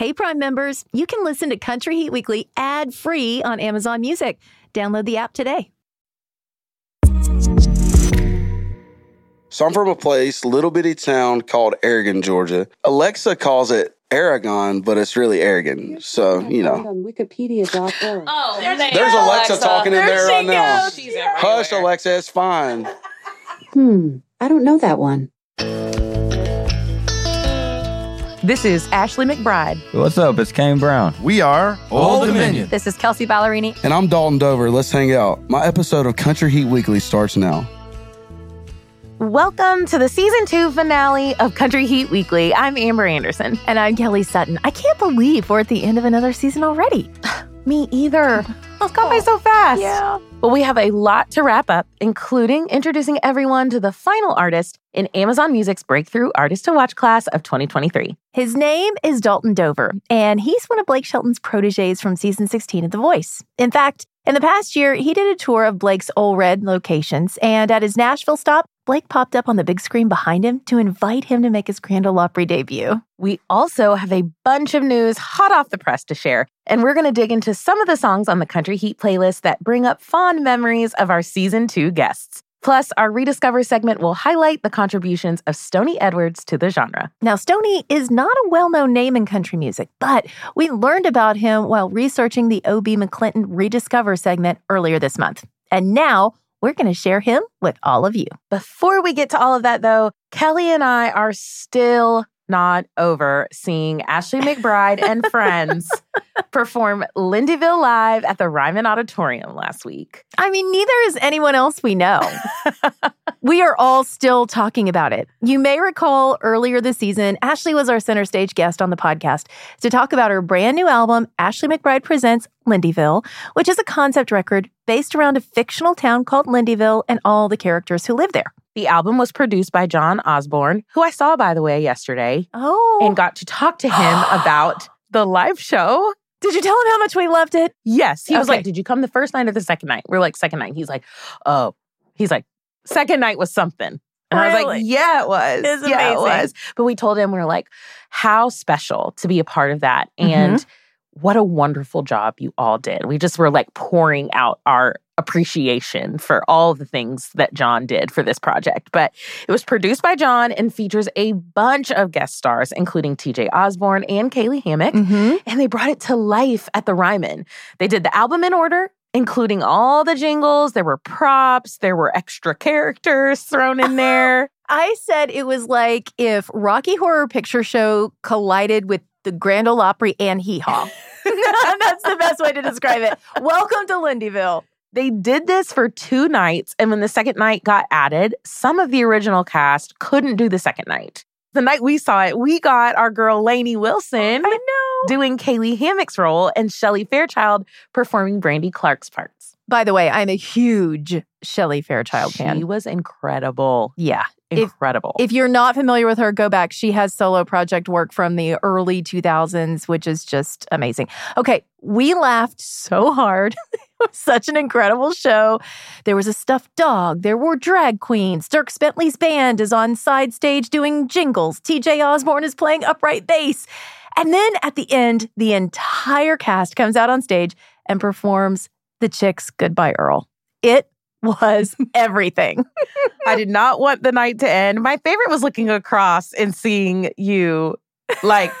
Hey, Prime members, you can listen to Country Heat Weekly ad-free on Amazon Music. Download the app today. So I'm from a place, little bitty town called Aragon, Georgia. Alexa calls it Aragon, but it's really Aragon. So, you know. On Wikipedia.org. Oh, there's Alexa talking in there right now. Hush, Alexa, it's fine. I don't know that one. This is Ashley McBride. What's up? It's Kane Brown. We are Old Dominion. This is Kelsea Ballerini. And I'm Dalton Dover. Let's hang out. My episode of Country Heat Weekly starts now. Welcome to the Season 2 finale of Country Heat Weekly. I'm Amber Anderson. And I'm Kelly Sutton. I can't believe we're at the end of another season already. Me either. It's gone by so fast. Yeah. Well, we have a lot to wrap up, including introducing everyone to the final artist in Amazon Music's Breakthrough Artist to Watch class of 2023. His name is Dalton Dover, and he's one of Blake Shelton's protégés from Season 16 of The Voice. In fact, in the past year, he did a tour of Blake's Ole Red locations, and at his Nashville stop, Blake popped up on the big screen behind him to invite him to make his Grand Ole Opry debut. We also have a bunch of news hot off the press to share, and we're going to dig into some of the songs on the Country Heat playlist that bring up fond memories of our Season 2 guests. Plus, our Rediscover segment will highlight the contributions of Stoney Edwards to the genre. Now, Stoney is not a well-known name in country music, but we learned about him while researching the O.B. McClinton Rediscover segment earlier this month. And now, we're going to share him with all of you. Before we get to all of that, though, Kelly and I are still not over seeing Ashley McBride and friends perform Lindyville Live at the Ryman Auditorium last week. I mean, neither is anyone else we know. We are all still talking about it. You may recall earlier this season, Ashley was our center stage guest on the podcast to talk about her brand new album, Ashley McBride Presents Lindyville, which is a concept record based around a fictional town called Lindyville and all the characters who live there. The album was produced by John Osborne, who I saw, by the way, yesterday. Oh. And got to talk to him about the live show. Did you tell him how much we loved it? Yes. He was like, did you come the first night or the second night? We're like, second night. He's like, oh. He's like, second night was something. And really? I was like, yeah, it was. It's amazing. It was. But we told him, we were like, how special to be a part of that. And what a wonderful job you all did. We just were like pouring out our appreciation for all the things that John did for this project. But it was produced by John and features a bunch of guest stars, including TJ Osborne and Kaylee Hammock. And they brought it to life at the Ryman. They did the album in order, including all the jingles. There were props. There were extra characters thrown in there. I said it was like if Rocky Horror Picture Show collided with the Grand Ole Opry and Hee Haw. That's the best way to describe it. Welcome to Lindyville. They did this for two nights, and when the second night got added, some of the original cast couldn't do the second night. The night we saw it, we got our girl Lainey Wilson doing Kaylee Hammock's role and Shelley Fairchild performing Brandi Clark's parts. By the way, I'm a huge Shelley Fairchild fan. She was incredible. Yeah. Incredible. If you're not familiar with her, go back. She has solo project work from the early 2000s, which is just amazing. Okay, we laughed so hard. It was such an incredible show. There was a stuffed dog. There were drag queens. Dierks Bentley's band is on side stage doing jingles. TJ Osborne is playing upright bass. And then at the end, the entire cast comes out on stage and performs The Chicks' Goodbye Earl. It was everything. I did not want the night to end. My favorite was looking across and seeing you like...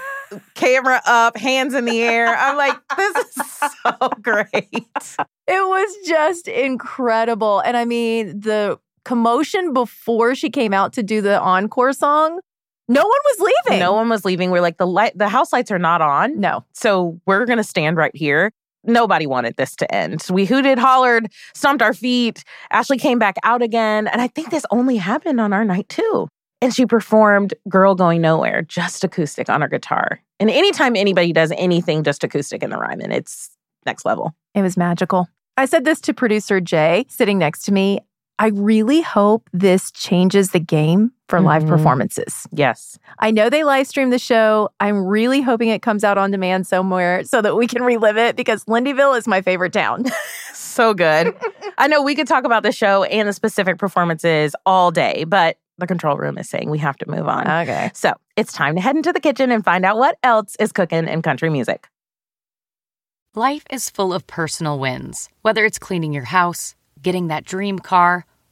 camera up, hands in the air. I'm like, this is so great. It was just incredible. And I mean, the commotion before she came out to do the encore song, no one was leaving. No one was leaving. We're like, the house lights are not on. No. So we're going to stand right here. Nobody wanted this to end. We hooted, hollered, stomped our feet. Ashley came back out again. And I think this only happened on our night too. And she performed Girl Going Nowhere, just acoustic on her guitar. And anytime anybody does anything just acoustic in the Ryman, it's next level. It was magical. I said this to producer Jay sitting next to me. I really hope this changes the game for live performances. Yes. I know they live stream the show. I'm really hoping it comes out on demand somewhere so that we can relive it because Lindyville is my favorite town. So good. I know we could talk about the show and the specific performances all day, but the control room is saying we have to move on. Okay. So it's time to head into the kitchen and find out what else is cooking in country music. Life is full of personal wins, whether it's cleaning your house, getting that dream car,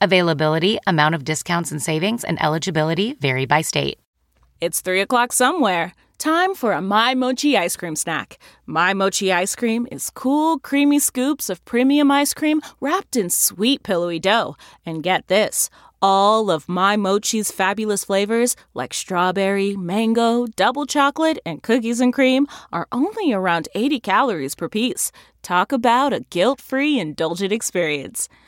Availability, amount of discounts and savings, and eligibility vary by state. It's 3 o'clock somewhere. Time for a My Mochi ice cream snack. My Mochi ice cream is cool, creamy scoops of premium ice cream wrapped in sweet, pillowy dough. And get this, all of My Mochi's fabulous flavors like strawberry, mango, double chocolate, and cookies and cream are only around 80 calories per piece. Talk about a guilt-free, indulgent experience.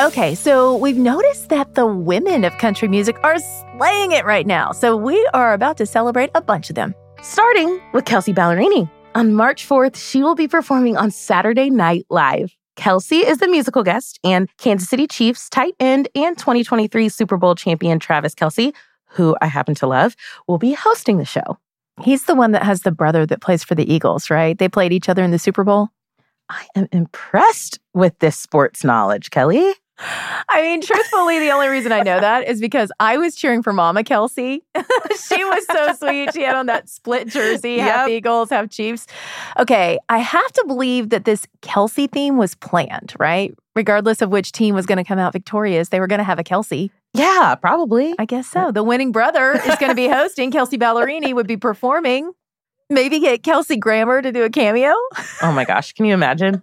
Okay, so we've noticed that the women of country music are slaying it right now, so we are about to celebrate a bunch of them. Starting with Kelsea Ballerini. On March 4th, she will be performing on Saturday Night Live. Kelsea is the musical guest, and Kansas City Chiefs tight end and 2023 Super Bowl champion Travis Kelce, who I happen to love, will be hosting the show. He's the one that has the brother that plays for the Eagles, right? They played each other in the Super Bowl. I am impressed with this sports knowledge, Kelly. I mean, truthfully, the only reason I know that is because I was cheering for Mama Kelsea. She was so sweet. She had on that split jersey, half Eagles, half Chiefs. Okay, I have to believe that this Kelsea theme was planned, right? Regardless of which team was going to come out victorious, they were going to have a Kelsea. Yeah, probably. I guess so. The winning brother is going to be hosting. Kelsea Ballerini would be performing. Maybe get Kelsey Grammer to do a cameo. Oh my gosh, can you imagine?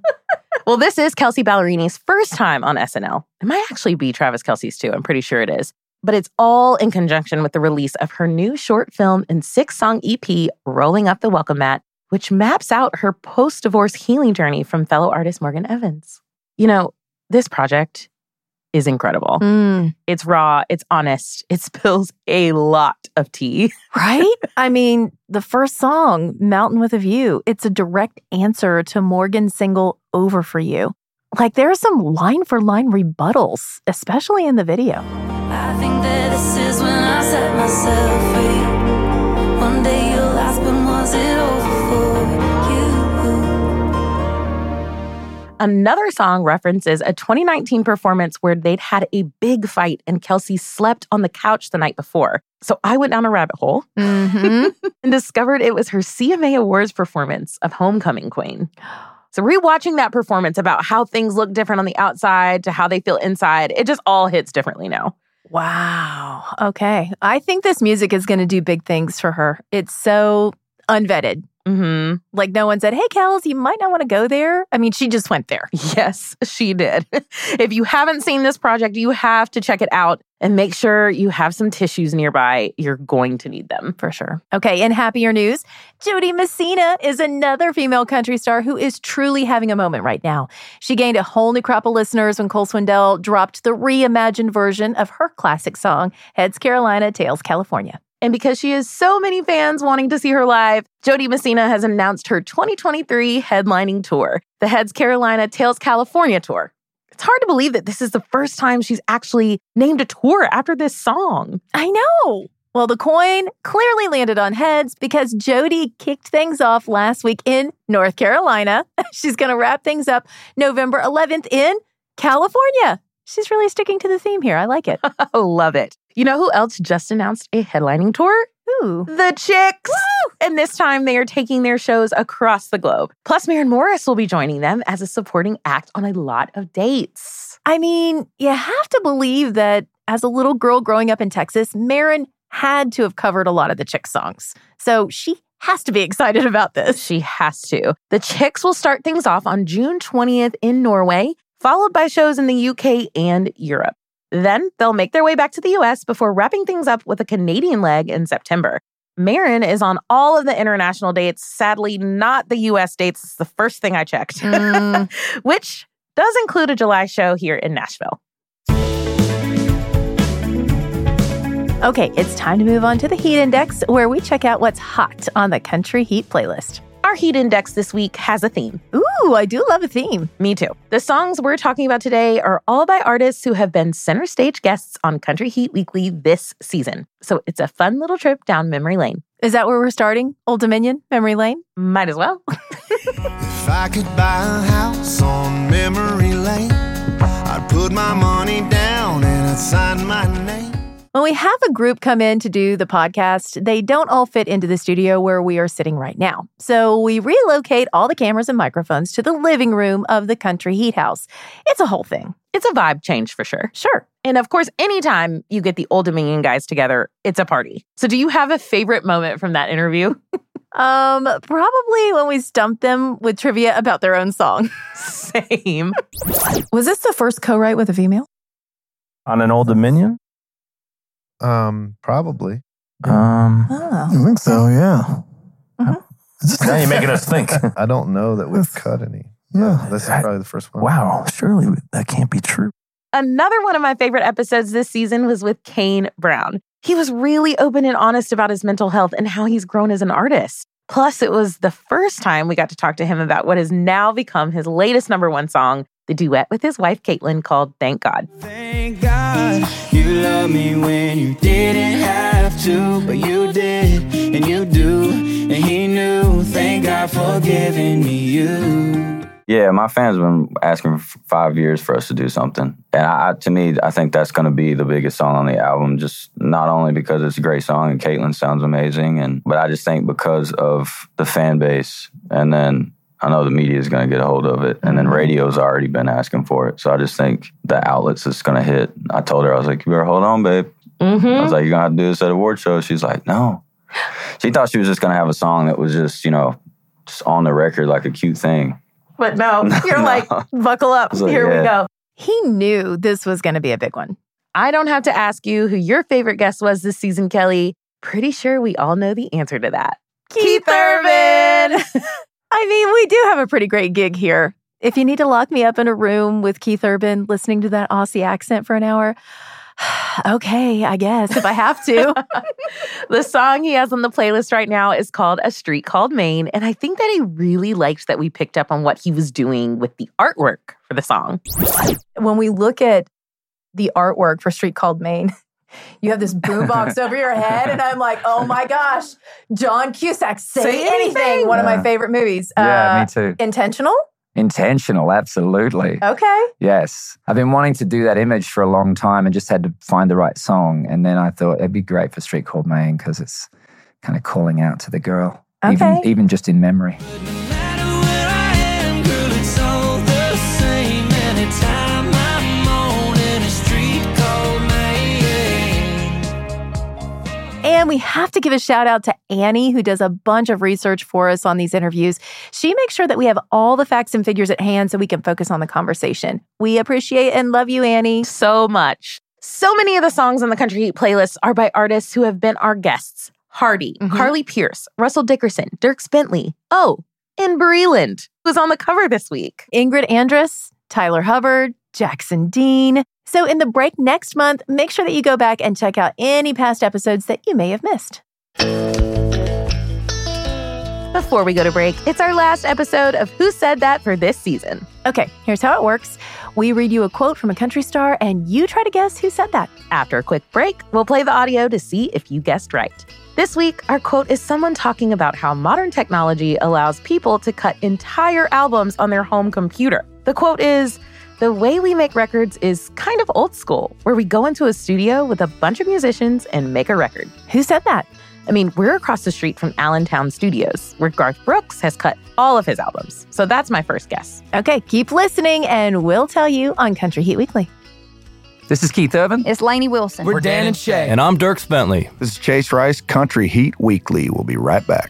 Well, this is Kelsea Ballerini's first time on SNL. It might actually be Travis Kelce's too, I'm pretty sure it is. But it's all in conjunction with the release of her new short film and 6-song EP, Rolling Up the Welcome Mat, which maps out her post-divorce healing journey from fellow artist Morgan Evans. You know, this project is incredible. It's raw, it's honest, it spills a lot of tea. Right? I mean, the first song, Mountain with a View, it's a direct answer to Morgan's single Over for You. Like, there are some line-for-line rebuttals, especially in the video. I think that this is when I set myself free. One day you'll ask, when was it over for you? Another song references a 2019 performance where they'd had a big fight and Kelsea slept on the couch the night before. So I went down a rabbit hole and discovered it was her CMA Awards performance of Homecoming Queen. So rewatching that performance about how things look different on the outside to how they feel inside, it just all hits differently now. Wow. Okay. I think this music is going to do big things for her. It's so unvetted. Like, no one said, hey, Kels, you might not want to go there. I mean, she just went there. Yes, she did. If you haven't seen this project, you have to check it out and make sure you have some tissues nearby. You're going to need them for sure. Okay, in happier news, Jo Dee Messina is another female country star who is truly having a moment right now. She gained a whole new crop of listeners when Cole Swindell dropped the reimagined version of her classic song, Heads Carolina, Tails California. And because she has so many fans wanting to see her live, Jo Dee Messina has announced her 2023 headlining tour, the Heads Carolina, Tails California tour. It's hard to believe that this is the first time she's actually named a tour after this song. I know. Well, the coin clearly landed on heads because Jo Dee kicked things off last week in North Carolina. She's going to wrap things up November 11th in California. She's really sticking to the theme here. I like it. Love it. You know who else just announced a headlining tour? Who? The Chicks. Woo! And this time they are taking their shows across the globe. Plus, Maren Morris will be joining them as a supporting act on a lot of dates. I mean, you have to believe that as a little girl growing up in Texas, Maren had to have covered a lot of the Chicks songs. So she has to be excited about this. She has to. The Chicks will start things off on June 20th in Norway, followed by shows in the UK and Europe. Then they'll make their way back to the US before wrapping things up with a Canadian leg in September. Marin is on all of the international dates, sadly not the US dates. It's the first thing I checked, which does include a July show here in Nashville. Okay, it's time to move on to the Heat Index, where we check out what's hot on the Country Heat playlist. Our Heat Index this week has a theme. Ooh, I do love a theme. Me too. The songs we're talking about today are all by artists who have been center stage guests on Country Heat Weekly this season. So it's a fun little trip down memory lane. Is that where we're starting? Old Dominion, Memory Lane? Might as well. If I could buy a house on Memory Lane, I'd put my money down and I'd sign my name. When we have a group come in to do the podcast, they don't all fit into the studio where we are sitting right now. So we relocate all the cameras and microphones to the living room of the Country Heat House. It's a whole thing. It's a vibe change for sure. Sure. And of course, anytime you get the Old Dominion guys together, it's a party. So do you have a favorite moment from that interview? Probably when we stumped them with trivia about their own song. Same. Was this the first co-write with a female? On an Old Dominion? Probably. I think so, yeah. Mm-hmm. Now you're making us think. I don't know that we've cut any. Yeah. This is probably the first one. Wow, surely that can't be true. Another one of my favorite episodes this season was with Kane Brown. He was really open and honest about his mental health and how he's grown as an artist. Plus, it was the first time we got to talk to him about what has now become his latest #1 song, the duet with his wife, Caitlin, called Thank God. Thank God you love me when you didn't have to, but you did and you do, and he knew. Thank God for giving me you. Yeah, my fans have been asking for 5 years for us to do something. And I think that's going to be the biggest song on the album, just not only because it's a great song and Caitlin sounds amazing, but I just think because of the fan base, and then I know the media is going to get a hold of it. And then radio's already been asking for it. So I just think the outlets it's going to hit. I told her, I was like, you better hold on, babe. Mm-hmm. I was like, you're going to have to do this at award show. She's like, no. She thought she was just going to have a song that was just, just on the record, like a cute thing. But no, you're like, buckle up. Like, Here we go. He knew this was going to be a big one. I don't have to ask you who your favorite guest was this season, Kelly. Pretty sure we all know the answer to that. Keith Urban! I mean, we do have a pretty great gig here. If you need to lock me up in a room with Keith Urban listening to that Aussie accent for an hour, okay, I guess, if I have to. The song he has on the playlist right now is called A Street Called Maine, and I think that he really liked that we picked up on what he was doing with the artwork for the song. When we look at the artwork for Street Called Maine, you have this boombox over your head, and I'm like, oh my gosh, John Cusack, Say Anything. One of my favorite movies. Yeah, me too. Intentional? Intentional, absolutely. Okay. Yes. I've been wanting to do that image for a long time and just had to find the right song. And then I thought it'd be great for Street Called Maine because it's kind of calling out to the girl, okay. even just in memory. And we have to give a shout out to Annie, who does a bunch of research for us on these interviews. She makes sure that we have all the facts and figures at hand so we can focus on the conversation. We appreciate and love you, Annie, so much. So many of the songs on the Country Heat playlist are by artists who have been our guests. Hardy, Carly Pierce, Russell Dickerson, Dierks Bentley, and Breland, who's on the cover this week. Ingrid Andress, Tyler Hubbard, Jackson Dean. So in the break next month, make sure that you go back and check out any past episodes that you may have missed. Before we go to break, it's our last episode of Who Said That for this season. Okay, here's how it works. We read you a quote from a country star, and you try to guess who said that. After a quick break, we'll play the audio to see if you guessed right. This week, our quote is someone talking about how modern technology allows people to cut entire albums on their home computer. The quote is, the way we make records is kind of old school, where we go into a studio with a bunch of musicians and make a record. Who said that? I mean, we're across the street from Allentown Studios, where Garth Brooks has cut all of his albums. So that's my first guess. Okay, keep listening, and we'll tell you on Country Heat Weekly. This is Keith Urban. It's Lainey Wilson. We're Dan and Shay. And I'm Dierks Bentley. This is Chase Rice. Country Heat Weekly. We'll be right back.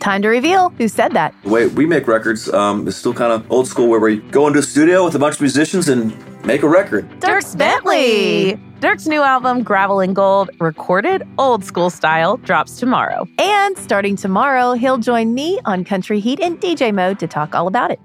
Time to reveal who said that. The way we make records is still kind of old school, where we go into a studio with a bunch of musicians and make a record. Dierks Bentley! Dierks' new album, Gravel and Gold, recorded old school style, drops tomorrow. And starting tomorrow, he'll join me on Country Heat in DJ mode to talk all about it.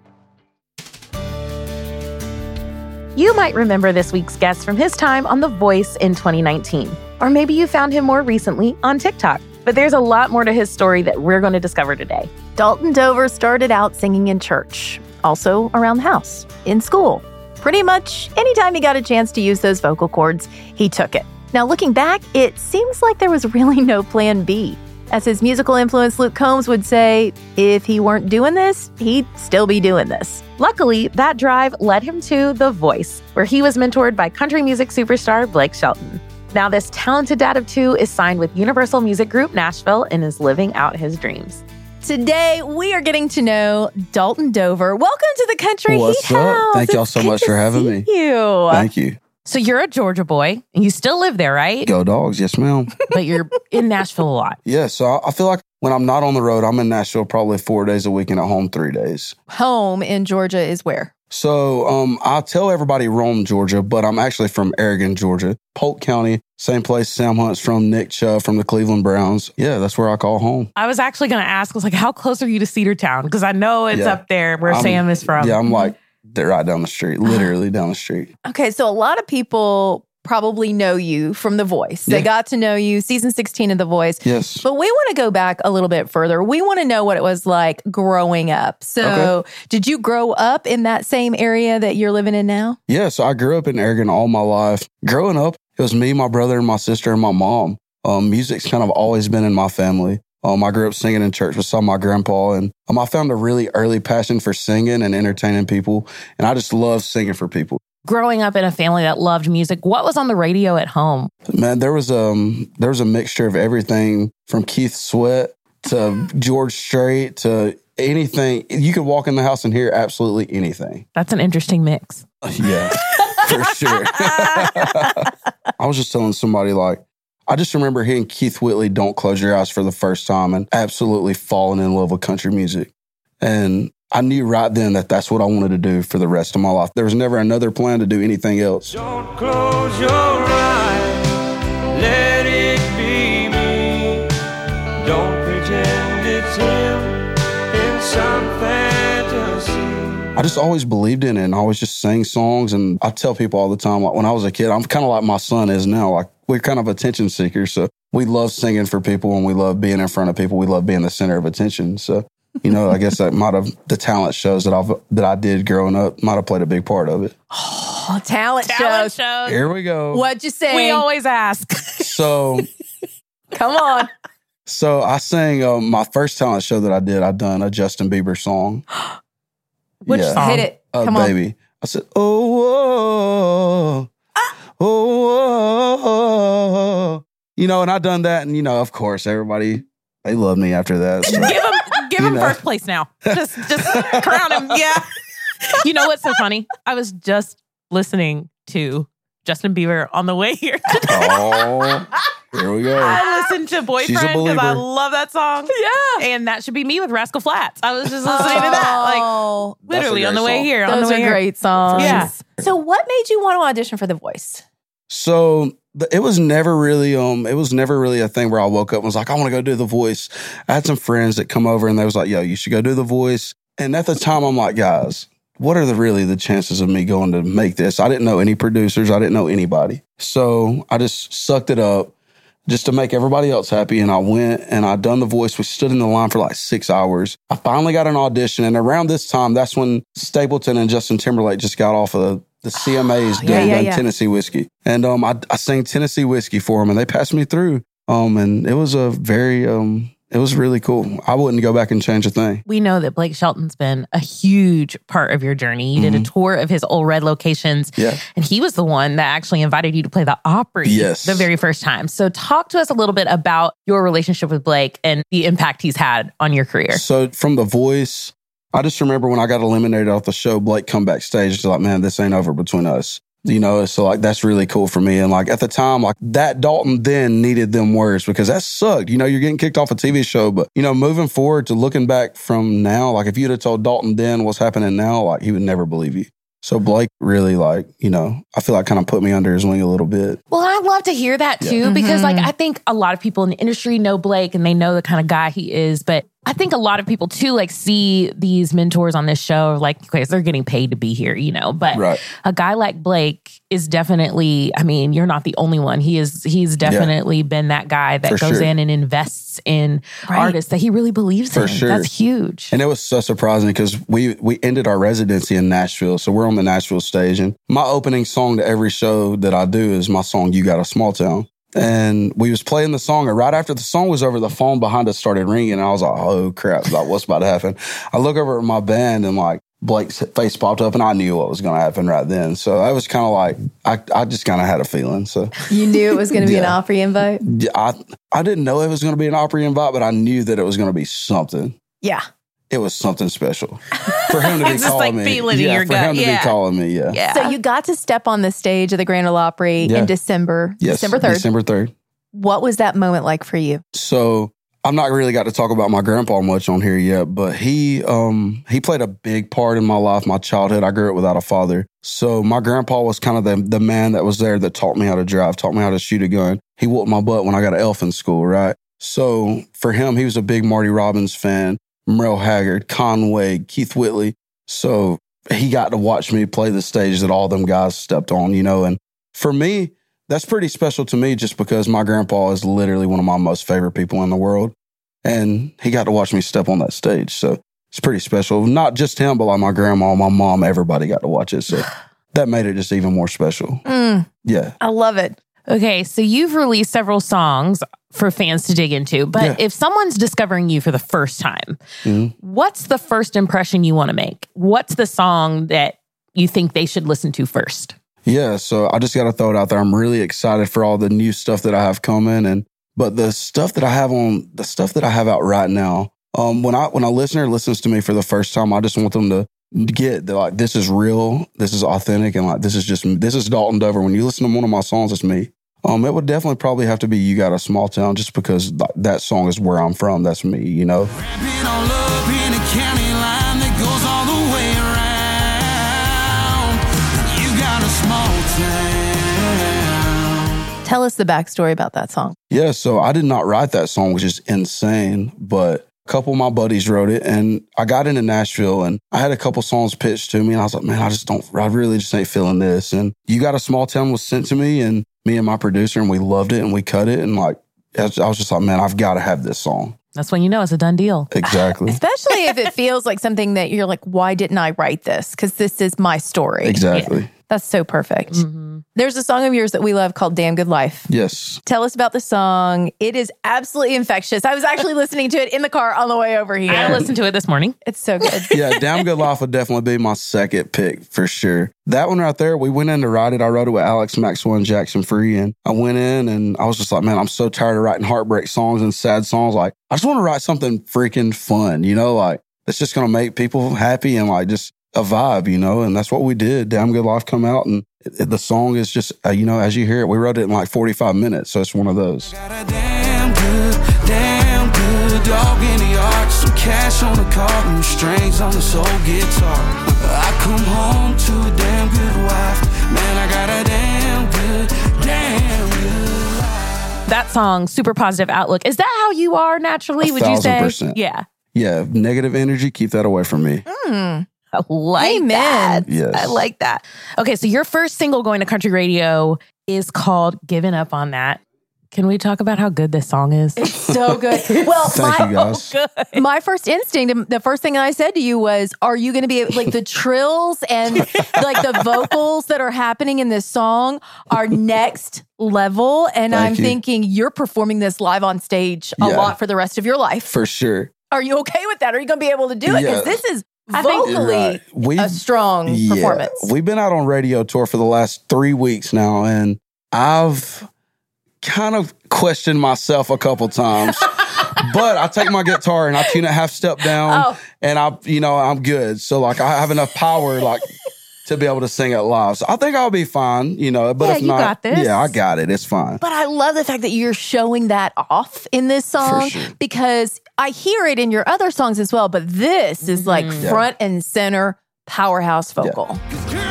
You might remember this week's guest from his time on The Voice in 2019. Or maybe you found him more recently on TikTok. But there's a lot more to his story that we're going to discover today. Dalton Dover started out singing in church, also around the house, in school. Pretty much anytime he got a chance to use those vocal cords, he took it. Now, looking back, it seems like there was really no plan B. As his musical influence, Luke Combs, would say, if he weren't doing this, he'd still be doing this. Luckily, that drive led him to The Voice, where he was mentored by country music superstar Blake Shelton. Now, this talented dad of two is signed with Universal Music Group Nashville and is living out his dreams. Today, we are getting to know Dalton Dover. Welcome to the Country What's Heat up? House. Thank y'all so much for having me. Thank you. So you're a Georgia boy, and you still live there, right? Go Dogs, yes ma'am. But you're in Nashville a lot. Yeah, so I feel like when I'm not on the road, I'm in Nashville probably 4 days a week and at home 3 days. Home in Georgia is where? So I tell everybody Rome, Georgia, but I'm actually from Aragon, Georgia. Polk County, same place Sam Hunt's from, Nick Chubb from the Cleveland Browns. Yeah, that's where I call home. I was actually going to ask, I was like, how close are you to Cedartown? Because I know it's up there where Sam is from. Yeah, I'm like, they're right down the street, literally down the street. Okay, so a lot of people probably know you from The Voice. Yeah. They got to know you, season 16 of The Voice. Yes. But we want to go back a little bit further. We want to know what it was like growing up. So did you grow up in that same area that you're living in now? Yeah, so I grew up in Aragon all my life. Growing up, it was me, my brother, and my sister, and my mom. Music's kind of always been in my family. I grew up singing in church with my grandpa, and I found a really early passion for singing and entertaining people, and I just love singing for people. Growing up in a family that loved music, what was on the radio at home? Man, there was a mixture of everything from Keith Sweat to George Strait to anything. You could walk in the house and hear absolutely anything. That's an interesting mix. Yeah, for sure. I was just telling somebody, like, I just remember hearing Keith Whitley, Don't Close Your Eyes, for the first time and absolutely falling in love with country music. And I knew right then that that's what I wanted to do for the rest of my life. There was never another plan to do anything else. Don't close your eyes, let it be me. Don't pretend it's him in some fantasy. I just always believed in it, and I always just sang songs. And I tell people all the time, like, when I was a kid, I'm kind of like my son is now, like, we're kind of attention seekers, so we love singing for people, and we love being in front of people. We love being the center of attention. So, you know, I guess that might have, the talent shows that I did growing up might have played a big part of it. Oh, talent shows! Here we go. What'd you sing? We always ask. So, come on. So I sang my first talent show that I did. I done a Justin Bieber song. Which song? Hit it? Come on, baby. I said, oh. Oh, you know, and I done that, and you know, of course, everybody, they love me after that. So, give him first place now. Just crown him. Yeah. You know what's so funny? I was just listening to Justin Bieber on the way here today. Oh, here we go. I listened to Boyfriend because I love that song. Yeah. And That Should Be Me with Rascal Flatts. I was just listening to that. Like, literally on the way here. Those are great songs. Yeah. So what made you want to audition for The Voice? So It was never really a thing where I woke up and was like, I want to go do The Voice. I had some friends that come over and they was like, yo, you should go do The Voice. And at the time, I'm like, guys, what are really the chances of me going to make this? I didn't know any producers. I didn't know anybody. So I just sucked it up just to make everybody else happy. And I went and I done The Voice. We stood in the line for like 6 hours. I finally got an audition. And around this time, that's when Stapleton and Justin Timberlake just got off of the CMAs done Tennessee Whiskey. And I sang Tennessee Whiskey for them, and they passed me through. And it was it was really cool. I wouldn't go back and change a thing. We know that Blake Shelton's been a huge part of your journey. You did a tour of his Ole Red locations. Yeah. And he was the one that actually invited you to play the Opry the very first time. So talk to us a little bit about your relationship with Blake and the impact he's had on your career. So from The Voice, I just remember when I got eliminated off the show, Blake come backstage. He's like, man, this ain't over between us. You know, so like, that's really cool for me. And like at the time, like that Dalton then needed them words because that sucked. You know, you're getting kicked off a TV show, but you know, moving forward to looking back from now, like if you'd have told Dalton then what's happening now, like he would never believe you. So Blake really like, you know, I feel like kind of put me under his wing a little bit. Well, I love to hear that too, because like, I think a lot of people in the industry know Blake and they know the kind of guy he is, but I think a lot of people too, like see these mentors on this show, like, okay, so they're getting paid to be here, you know, but a guy like Blake is definitely, I mean, you're not the only one. He's definitely been that guy that goes in and invests in artists that he really believes in. Sure. That's huge. And it was so surprising because we ended our residency in Nashville. So we're on the Nashville stage and my opening song to every show that I do is my song, You Got a Small Town. And we was playing the song, and right after the song was over, the phone behind us started ringing, and I was like, oh, crap, like, what's about to happen? I look over at my band, and, like, Blake's face popped up, and I knew what was going to happen right then. So I was kind of like, I just kind of had a feeling. So you knew it was going to be an Opry invite? I didn't know it was going to be an Opry invite, but I knew that it was going to be something. Yeah. It was something special for him to be calling me. It's just like feeling in your gut. Yeah, for him to be calling me, yeah. So you got to step on the stage of the Grand Ole Opry in December. Yes, December 3rd. December 3rd. What was that moment like for you? So I'm not really got to talk about my grandpa much on here yet, but he played a big part in my life, my childhood. I grew up without a father. So my grandpa was kind of the man that was there that taught me how to drive, taught me how to shoot a gun. He whooped my butt when I got an elf in school, right? So for him, he was a big Marty Robbins fan. Merle Haggard, Conway, Keith Whitley. So he got to watch me play the stage that all them guys stepped on, you know. And for me, that's pretty special to me just because my grandpa is literally one of my most favorite people in the world. And he got to watch me step on that stage. So it's pretty special. Not just him, but like my grandma, my mom, everybody got to watch it. So that made it just even more special. Yeah. I love it. Okay, so you've released several songs for fans to dig into, but if someone's discovering you for the first time, what's the first impression you want to make? What's the song that you think they should listen to first? Yeah, so I just got to throw it out there. I'm really excited for all the new stuff that I have coming, but the stuff that I have out right now, when a listener listens to me for the first time, I just want them to get that, like, this is real, this is authentic, and like this is Dalton Dover. When you listen to one of my songs, it's me. It would definitely probably have to be You Got a Small Town, just because that song is where I'm from. That's me, you know. Wrapping all up in a county line that goes all the way around. You got a small town. Tell us the backstory about that song. Yeah, so I did not write that song, which is insane, but a couple of my buddies wrote it, and I got into Nashville, and I had a couple songs pitched to me, and I was like, man, I really just ain't feeling this. And You Got a Small Town was sent to me, and me and my producer, and we loved it, and we cut it, and like I was just like, man, I've got to have this song. That's when you know it's a done deal. Exactly. Especially if it feels like something that you're like, why didn't I write this? Because this is my story. Exactly. Yeah. That's so perfect. Mm-hmm. There's a song of yours that we love called Damn Good Life. Yes. Tell us about the song. It is absolutely infectious. I was actually listening to it in the car on the way over here. I listened to it this morning. It's so good. Yeah, Damn Good Life would definitely be my second pick for sure. That one right there, we went in to write it. I wrote it with Alex Maxwell and Jackson Free. And I went in and I was just like, man, I'm so tired of writing heartbreak songs and sad songs. Like, I just want to write something freaking fun, you know, like that's just going to make people happy and like just a vibe, you know, and that's what we did. Damn Good Life come out, and the song is just, you know, as you hear it, we wrote it in like 45 minutes, so it's one of those. I got a damn good dog in the arts, some Cash on the carton, strings on the soul guitar. I come home to a damn good wife. Man, I got a damn good life. That song, super positive outlook. Is that how you are naturally, would you say? 1,000%. Yeah. Yeah, negative energy, keep that away from me. I like Amen. That. Yes. I like that. Okay, so your first single going to country radio is called Giving Up on That. Can we talk about how good this song is? It's so good. Well, my first instinct, the first thing I said to you was, are you going to be like the trills and like the vocals that are happening in this song are next level? And I'm thinking you're performing this live on stage a lot for the rest of your life. For sure. Are you okay with that? Are you going to be able to do it? Because this is vocally a strong performance. We've been out on radio tour for the last 3 weeks now, and I've kind of questioned myself a couple times, but I take my guitar and I tune it half step down, and I'm good. So like I have enough power to be able to sing it live. So I think I'll be fine, but if not, you got this. Yeah, I got it. It's fine. But I love the fact that you're showing that off in this song because I hear it in your other songs as well, but this is like front and center powerhouse vocal. Yeah.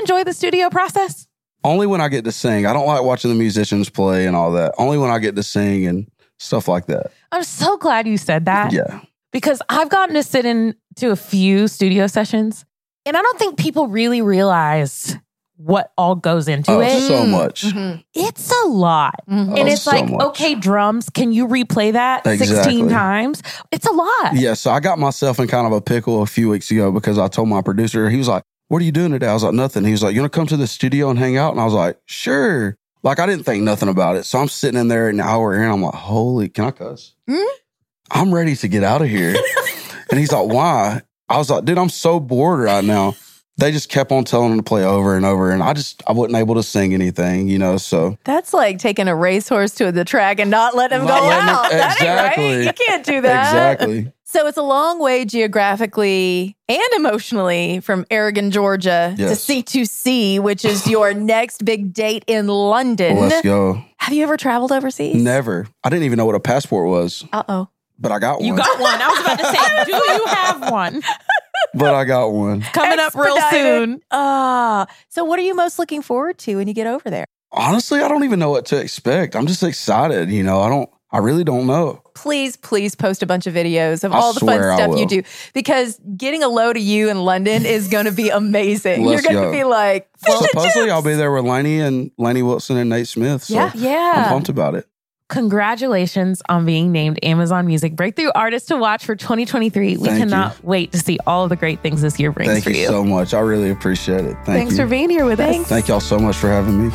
Enjoy the studio process? Only when I get to sing. I don't like watching the musicians play and all that. Only when I get to sing and stuff like that. I'm so glad you said that. Yeah. Because I've gotten to sit in to a few studio sessions, and I don't think people really realize what all goes into it. So much. Mm-hmm. It's a lot. Mm-hmm. And it's okay, drums, can you replay that 16 times? It's a lot. Yeah, so I got myself in kind of a pickle a few weeks ago because I told my producer, he was like, what are you doing today? I was like, nothing. He was like, you want to come to the studio and hang out? And I was like, sure. I didn't think nothing about it. So I'm sitting in there an hour in. I'm like, holy, can I cuss? I'm ready to get out of here. And he's like, why? I was like, dude, I'm so bored right now. They just kept on telling him to play over and over. And I wasn't able to sing anything, so. That's like taking a racehorse to the track and not letting him go out. Exactly. That ain't right. You can't do that. Exactly. So it's a long way geographically and emotionally from Aragon, Georgia to C2C, which is your next big date in London. Well, let's go. Have you ever traveled overseas? Never. I didn't even know what a passport was. Uh-oh. But I got one. You got one. I was about to say, do you have one? But I got one. Coming up real soon. So what are you most looking forward to when you get over there? Honestly, I don't even know what to expect. I'm just excited. I really don't know. Please post a bunch of videos of all the fun stuff you do. Because getting a load of you in London is going to be amazing. You're going to be like, supposedly I'll be there with Lainey Wilson and Nate Smith. So I'm pumped about it. Congratulations on being named Amazon Music Breakthrough Artist to Watch for 2023. We cannot wait to see all of the great things this year brings for you. Thank you so much. I really appreciate it. Thanks for being here with us. Thank y'all so much for having me.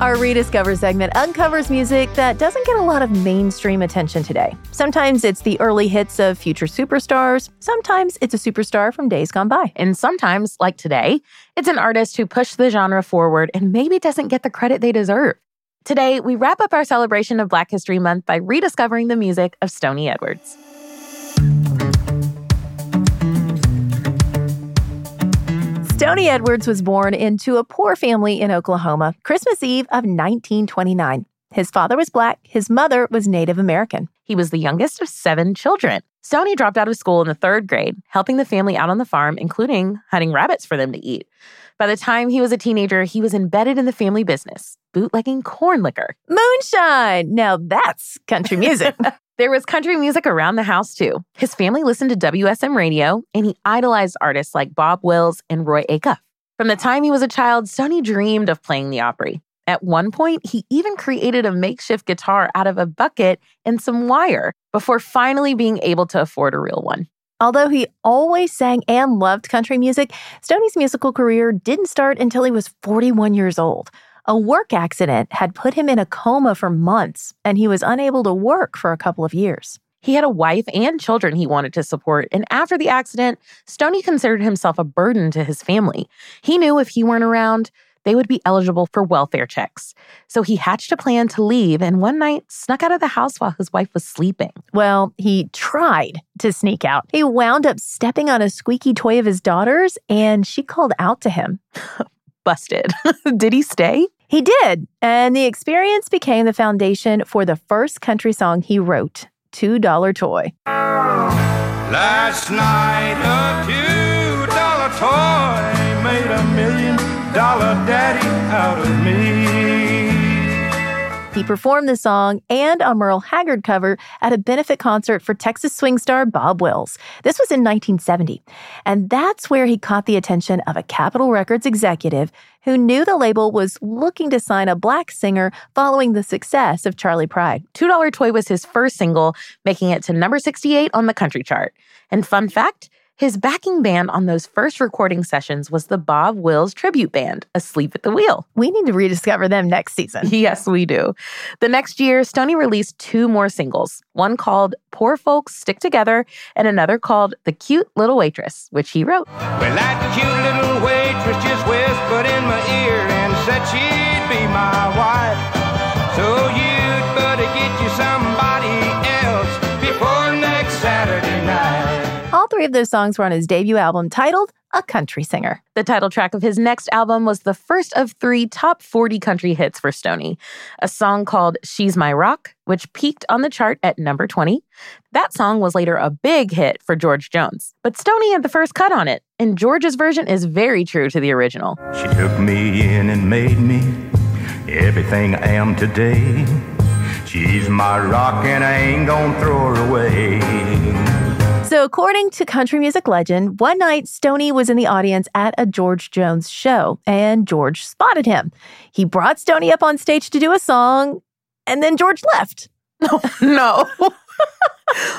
Our Rediscover segment uncovers music that doesn't get a lot of mainstream attention today. Sometimes it's the early hits of future superstars. Sometimes it's a superstar from days gone by. And sometimes, like today, it's an artist who pushed the genre forward and maybe doesn't get the credit they deserve. Today, we wrap up our celebration of Black History Month by rediscovering the music of Stoney Edwards. Stoney Edwards was born into a poor family in Oklahoma, Christmas Eve of 1929. His father was Black. His mother was Native American. He was the youngest of 7 children. Stoney dropped out of school in the 3rd grade, helping the family out on the farm, including hunting rabbits for them to eat. By the time he was a teenager, he was embedded in the family business, bootlegging corn liquor. Moonshine! Now that's country music. There was country music around the house, too. His family listened to WSM radio, and he idolized artists like Bob Wills and Roy Acuff. From the time he was a child, Stoney dreamed of playing the Opry. At one point, he even created a makeshift guitar out of a bucket and some wire before finally being able to afford a real one. Although he always sang and loved country music, Stoney's musical career didn't start until he was 41 years old. A work accident had put him in a coma for months, and he was unable to work for a couple of years. He had a wife and children he wanted to support, and after the accident, Stoney considered himself a burden to his family. He knew if he weren't around, they would be eligible for welfare checks. So he hatched a plan to leave and one night snuck out of the house while his wife was sleeping. Well, he tried to sneak out. He wound up stepping on a squeaky toy of his daughter's and she called out to him. Busted. Did he stay? He did. And the experience became the foundation for the first country song he wrote, $2 Toy. Last night, a $2 toy made $1 million daddy out of me. He performed the song and a Merle Haggard cover at a benefit concert for Texas swing star Bob Wills. This was in 1970. And that's where he caught the attention of a Capitol Records executive who knew the label was looking to sign a black singer following the success of Charlie Pride. $2 Toy was his first single, making it to number 68 on the country chart. And fun fact, his backing band on those first recording sessions was the Bob Wills tribute band, Asleep at the Wheel. We need to rediscover them next season. Yes, we do. The next year, Stoney released two more singles, one called Poor Folks Stick Together and another called The Cute Little Waitress, which he wrote. Well, that cute little waitress just whispered in my ear and said she'd be my wife. So you'd better get you somebody else before next Saturday night. All three of those songs were on his debut album titled A Country Singer. The title track of his next album was the first of three top 40 country hits for Stoney, a song called She's My Rock, which peaked on the chart at number 20. That song was later a big hit for George Jones, but Stoney had the first cut on it, and George's version is very true to the original. She took me in and made me everything I am today. She's my rock and I ain't gonna throw her away. So according to country music legend, one night Stoney was in the audience at a George Jones show, and George spotted him. He brought Stoney up on stage to do a song, and then George left. Oh, no.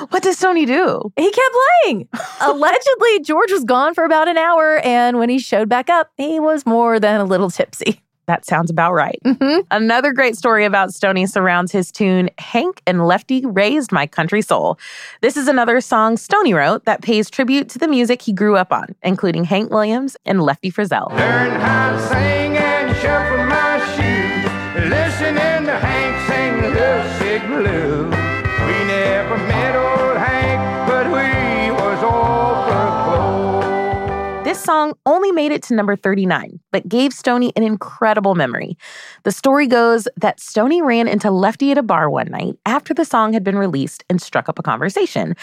What did Stoney do? He kept playing. Allegedly, George was gone for about an hour, and when he showed back up, he was more than a little tipsy. That sounds about right. Mm-hmm. Another great story about Stoney surrounds his tune, Hank and Lefty Raised My Country Soul. This is another song Stoney wrote that pays tribute to the music he grew up on, including Hank Williams and Lefty Frizzell. Learn how to sing and shuffle my shoes. Listen in to Hank sing the signal blue. We never met old Hank, but we was all for close. This song only made it to number 39, but gave Stoney an incredible memory. The story goes that Stoney ran into Lefty at a bar one night after the song had been released and struck up a conversation.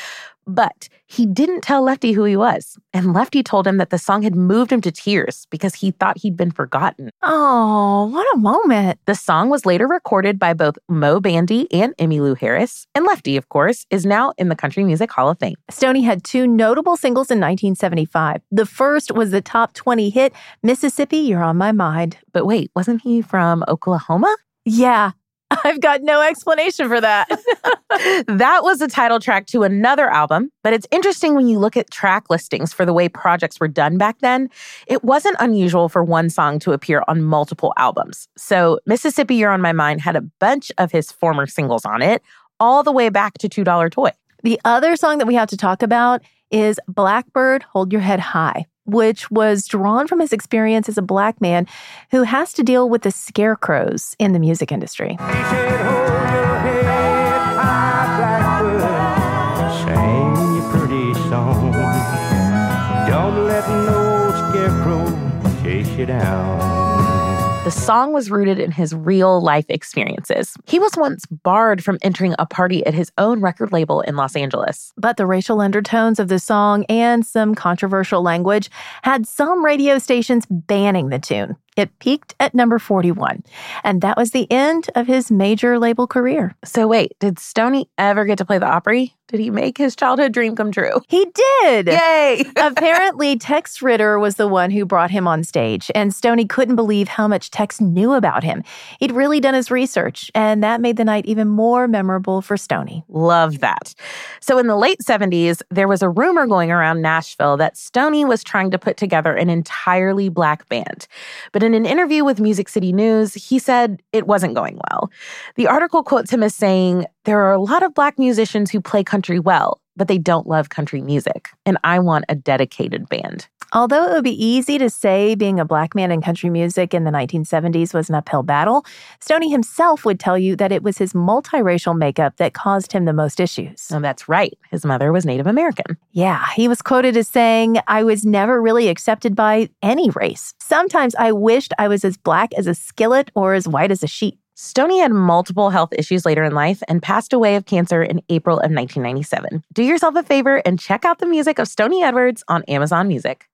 But he didn't tell Lefty who he was, and Lefty told him that the song had moved him to tears because he thought he'd been forgotten. Oh, what a moment. The song was later recorded by both Mo Bandy and Emmylou Harris, and Lefty, of course, is now in the Country Music Hall of Fame. Stoney had two notable singles in 1975. The first was the top 20 hit, Mississippi, You're On My Mind. But wait, wasn't he from Oklahoma? Yeah. I've got no explanation for that. That was the title track to another album, but it's interesting when you look at track listings for the way projects were done back then. It wasn't unusual for one song to appear on multiple albums. So Mississippi, You're On My Mind had a bunch of his former singles on it, all the way back to $2 Toy. The other song that we have to talk about is Blackbird, Hold Your Head High, which was drawn from his experience as a black man who has to deal with the scarecrows in the music industry. He said, hold your head high, blackbird, sing your pretty song. Don't let no scarecrow chase you down. The song was rooted in his real-life experiences. He was once barred from entering a party at his own record label in Los Angeles. But the racial undertones of the song and some controversial language had some radio stations banning the tune. It peaked at number 41, and that was the end of his major label career. So wait, did Stoney ever get to play the Opry? Did he make his childhood dream come true? He did! Yay! Apparently, Tex Ritter was the one who brought him on stage, and Stoney couldn't believe how much Tex knew about him. He'd really done his research, and that made the night even more memorable for Stoney. Love that. So in the late 70s, there was a rumor going around Nashville that Stoney was trying to put together an entirely black band. But in an interview with Music City News, he said it wasn't going well. The article quotes him as saying, "There are a lot of black musicians who play country well, but they don't love country music. And I want a dedicated band. Although it would be easy to say being a black man in country music in the 1970s was an uphill battle, Stoney himself would tell you that it was his multiracial makeup that caused him the most issues. Oh, that's right. His mother was Native American. Yeah, he was quoted as saying, "I was never really accepted by any race. Sometimes I wished I was as black as a skillet or as white as a sheet." Stoney had multiple health issues later in life and passed away of cancer in April of 1997. Do yourself a favor and check out the music of Stoney Edwards on Amazon Music.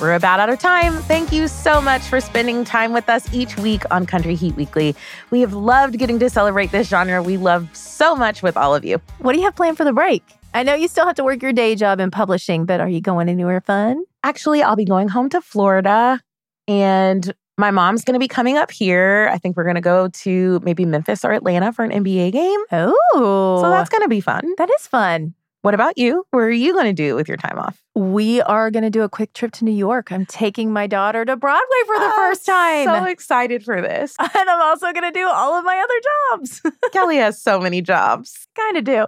We're about out of time. Thank you so much for spending time with us each week on Country Heat Weekly. We have loved getting to celebrate this genre we love so much with all of you. What do you have planned for the break? I know you still have to work your day job in publishing, but are you going anywhere fun? Actually, I'll be going home to Florida, and my mom's going to be coming up here. I think we're going to go to maybe Memphis or Atlanta for an NBA game. Oh. So that's going to be fun. That is fun. What about you? What are you going to do with your time off? We are going to do a quick trip to New York. I'm taking my daughter to Broadway for the first time. So excited for this. And I'm also going to do all of my other jobs. Kelly has so many jobs. Kind of do.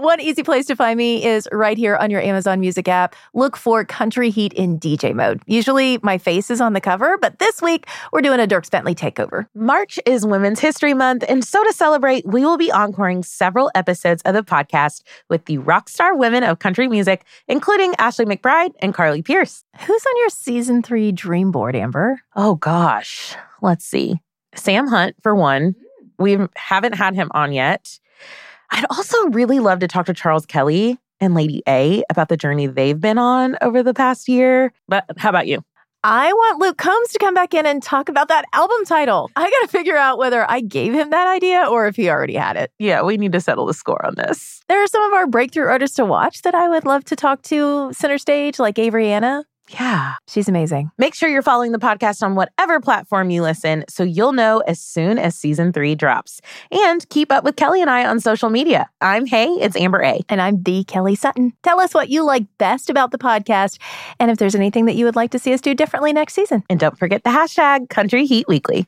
One easy place to find me is right here on your Amazon Music app. Look for Country Heat in DJ mode. Usually my face is on the cover, but this week we're doing a Dierks Bentley takeover. March is Women's History Month, and so to celebrate, we will be encoring several episodes of the podcast with the rock star women of country music, including Ashley McBride and Carly Pierce. Who's on your season 3 dream board, Amber? Oh, gosh. Let's see. Sam Hunt, for one. We haven't had him on yet. I'd also really love to talk to Charles Kelly and Lady A about the journey they've been on over the past year. But how about you? I want Luke Combs to come back in and talk about that album title. I got to figure out whether I gave him that idea or if he already had it. Yeah, we need to settle the score on this. There are some of our breakthrough artists to watch that I would love to talk to center stage, like Avery Anna. Yeah. She's amazing. Make sure you're following the podcast on whatever platform you listen so you'll know as soon as season 3 drops. And keep up with Kelly and I on social media. I'm Hey, it's Amber A. And I'm the Kelly Sutton. Tell us what you like best about the podcast and if there's anything that you would like to see us do differently next season. And don't forget the hashtag Country Heat Weekly.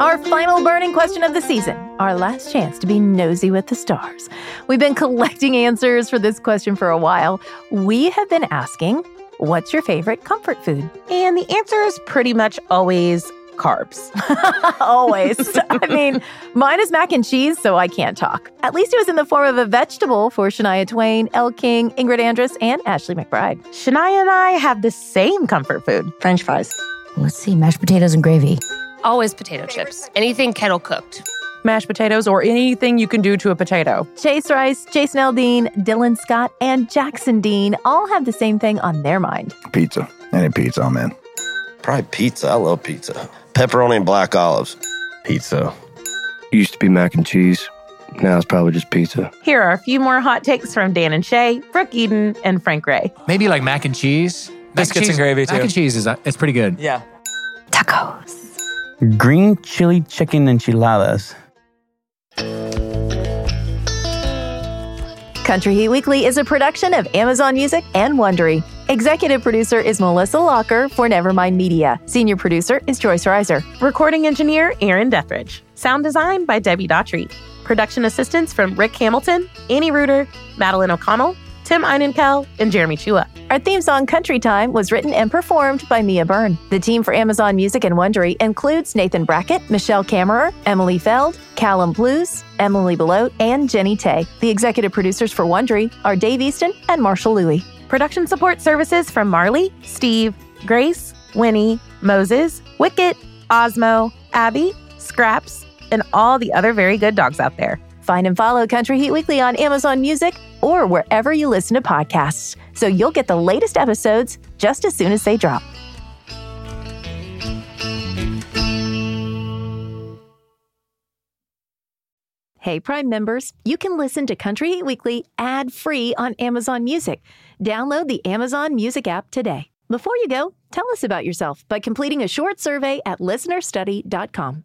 Our final burning question of the season, our last chance to be nosy with the stars. We've been collecting answers for this question for a while. We have been asking, what's your favorite comfort food? And the answer is pretty much always carbs. Always. I mean, mine is mac and cheese, so I can't talk. At least it was in the form of a vegetable for Shania Twain, Elle King, Ingrid Andress, and Ashley McBride. Shania and I have the same comfort food. French fries. Let's see, mashed potatoes and gravy. Always potato chips. Anything kettle cooked. Mashed potatoes or anything you can do to a potato. Chase Rice, Jason Aldean, Dylan Scott, and Jackson Dean all have the same thing on their mind. Pizza. Any pizza, I'm in. Probably pizza. I love pizza. Pepperoni and black olives. Pizza. Used to be mac and cheese. Now it's probably just pizza. Here are a few more hot takes from Dan and Shay, Brooke Eden, and Frank Ray. Maybe like mac and cheese. Biscuits and gravy, too. Mac and cheese, it's pretty good. Yeah. Tacos. Green chili chicken enchiladas. Country Heat Weekly is a production of Amazon Music and Wondery. Executive producer is Melissa Locker for Nevermind Media. Senior producer is Joyce Reiser. Recording engineer, Aaron Dethridge. Sound design by Debbie Daughtry. Production assistance from Rick Hamilton, Annie Reuter, Madeline O'Connell, Tim Einenkel, and Jeremy Chua. Our theme song, Country Time, was written and performed by Mia Byrne. The team for Amazon Music and Wondery includes Nathan Brackett, Michelle Kammerer, Emily Feld, Callum Blues, Emily Belote, and Jenny Tay. The executive producers for Wondery are Dave Easton and Marshall Louis. Production support services from Marley, Steve, Grace, Winnie, Moses, Wicket, Osmo, Abby, Scraps, and all the other very good dogs out there. Find and follow Country Heat Weekly on Amazon Music or wherever you listen to podcasts, so you'll get the latest episodes just as soon as they drop. Hey, Prime members, you can listen to Country Heat Weekly ad-free on Amazon Music. Download the Amazon Music app today. Before you go, tell us about yourself by completing a short survey at listenerstudy.com.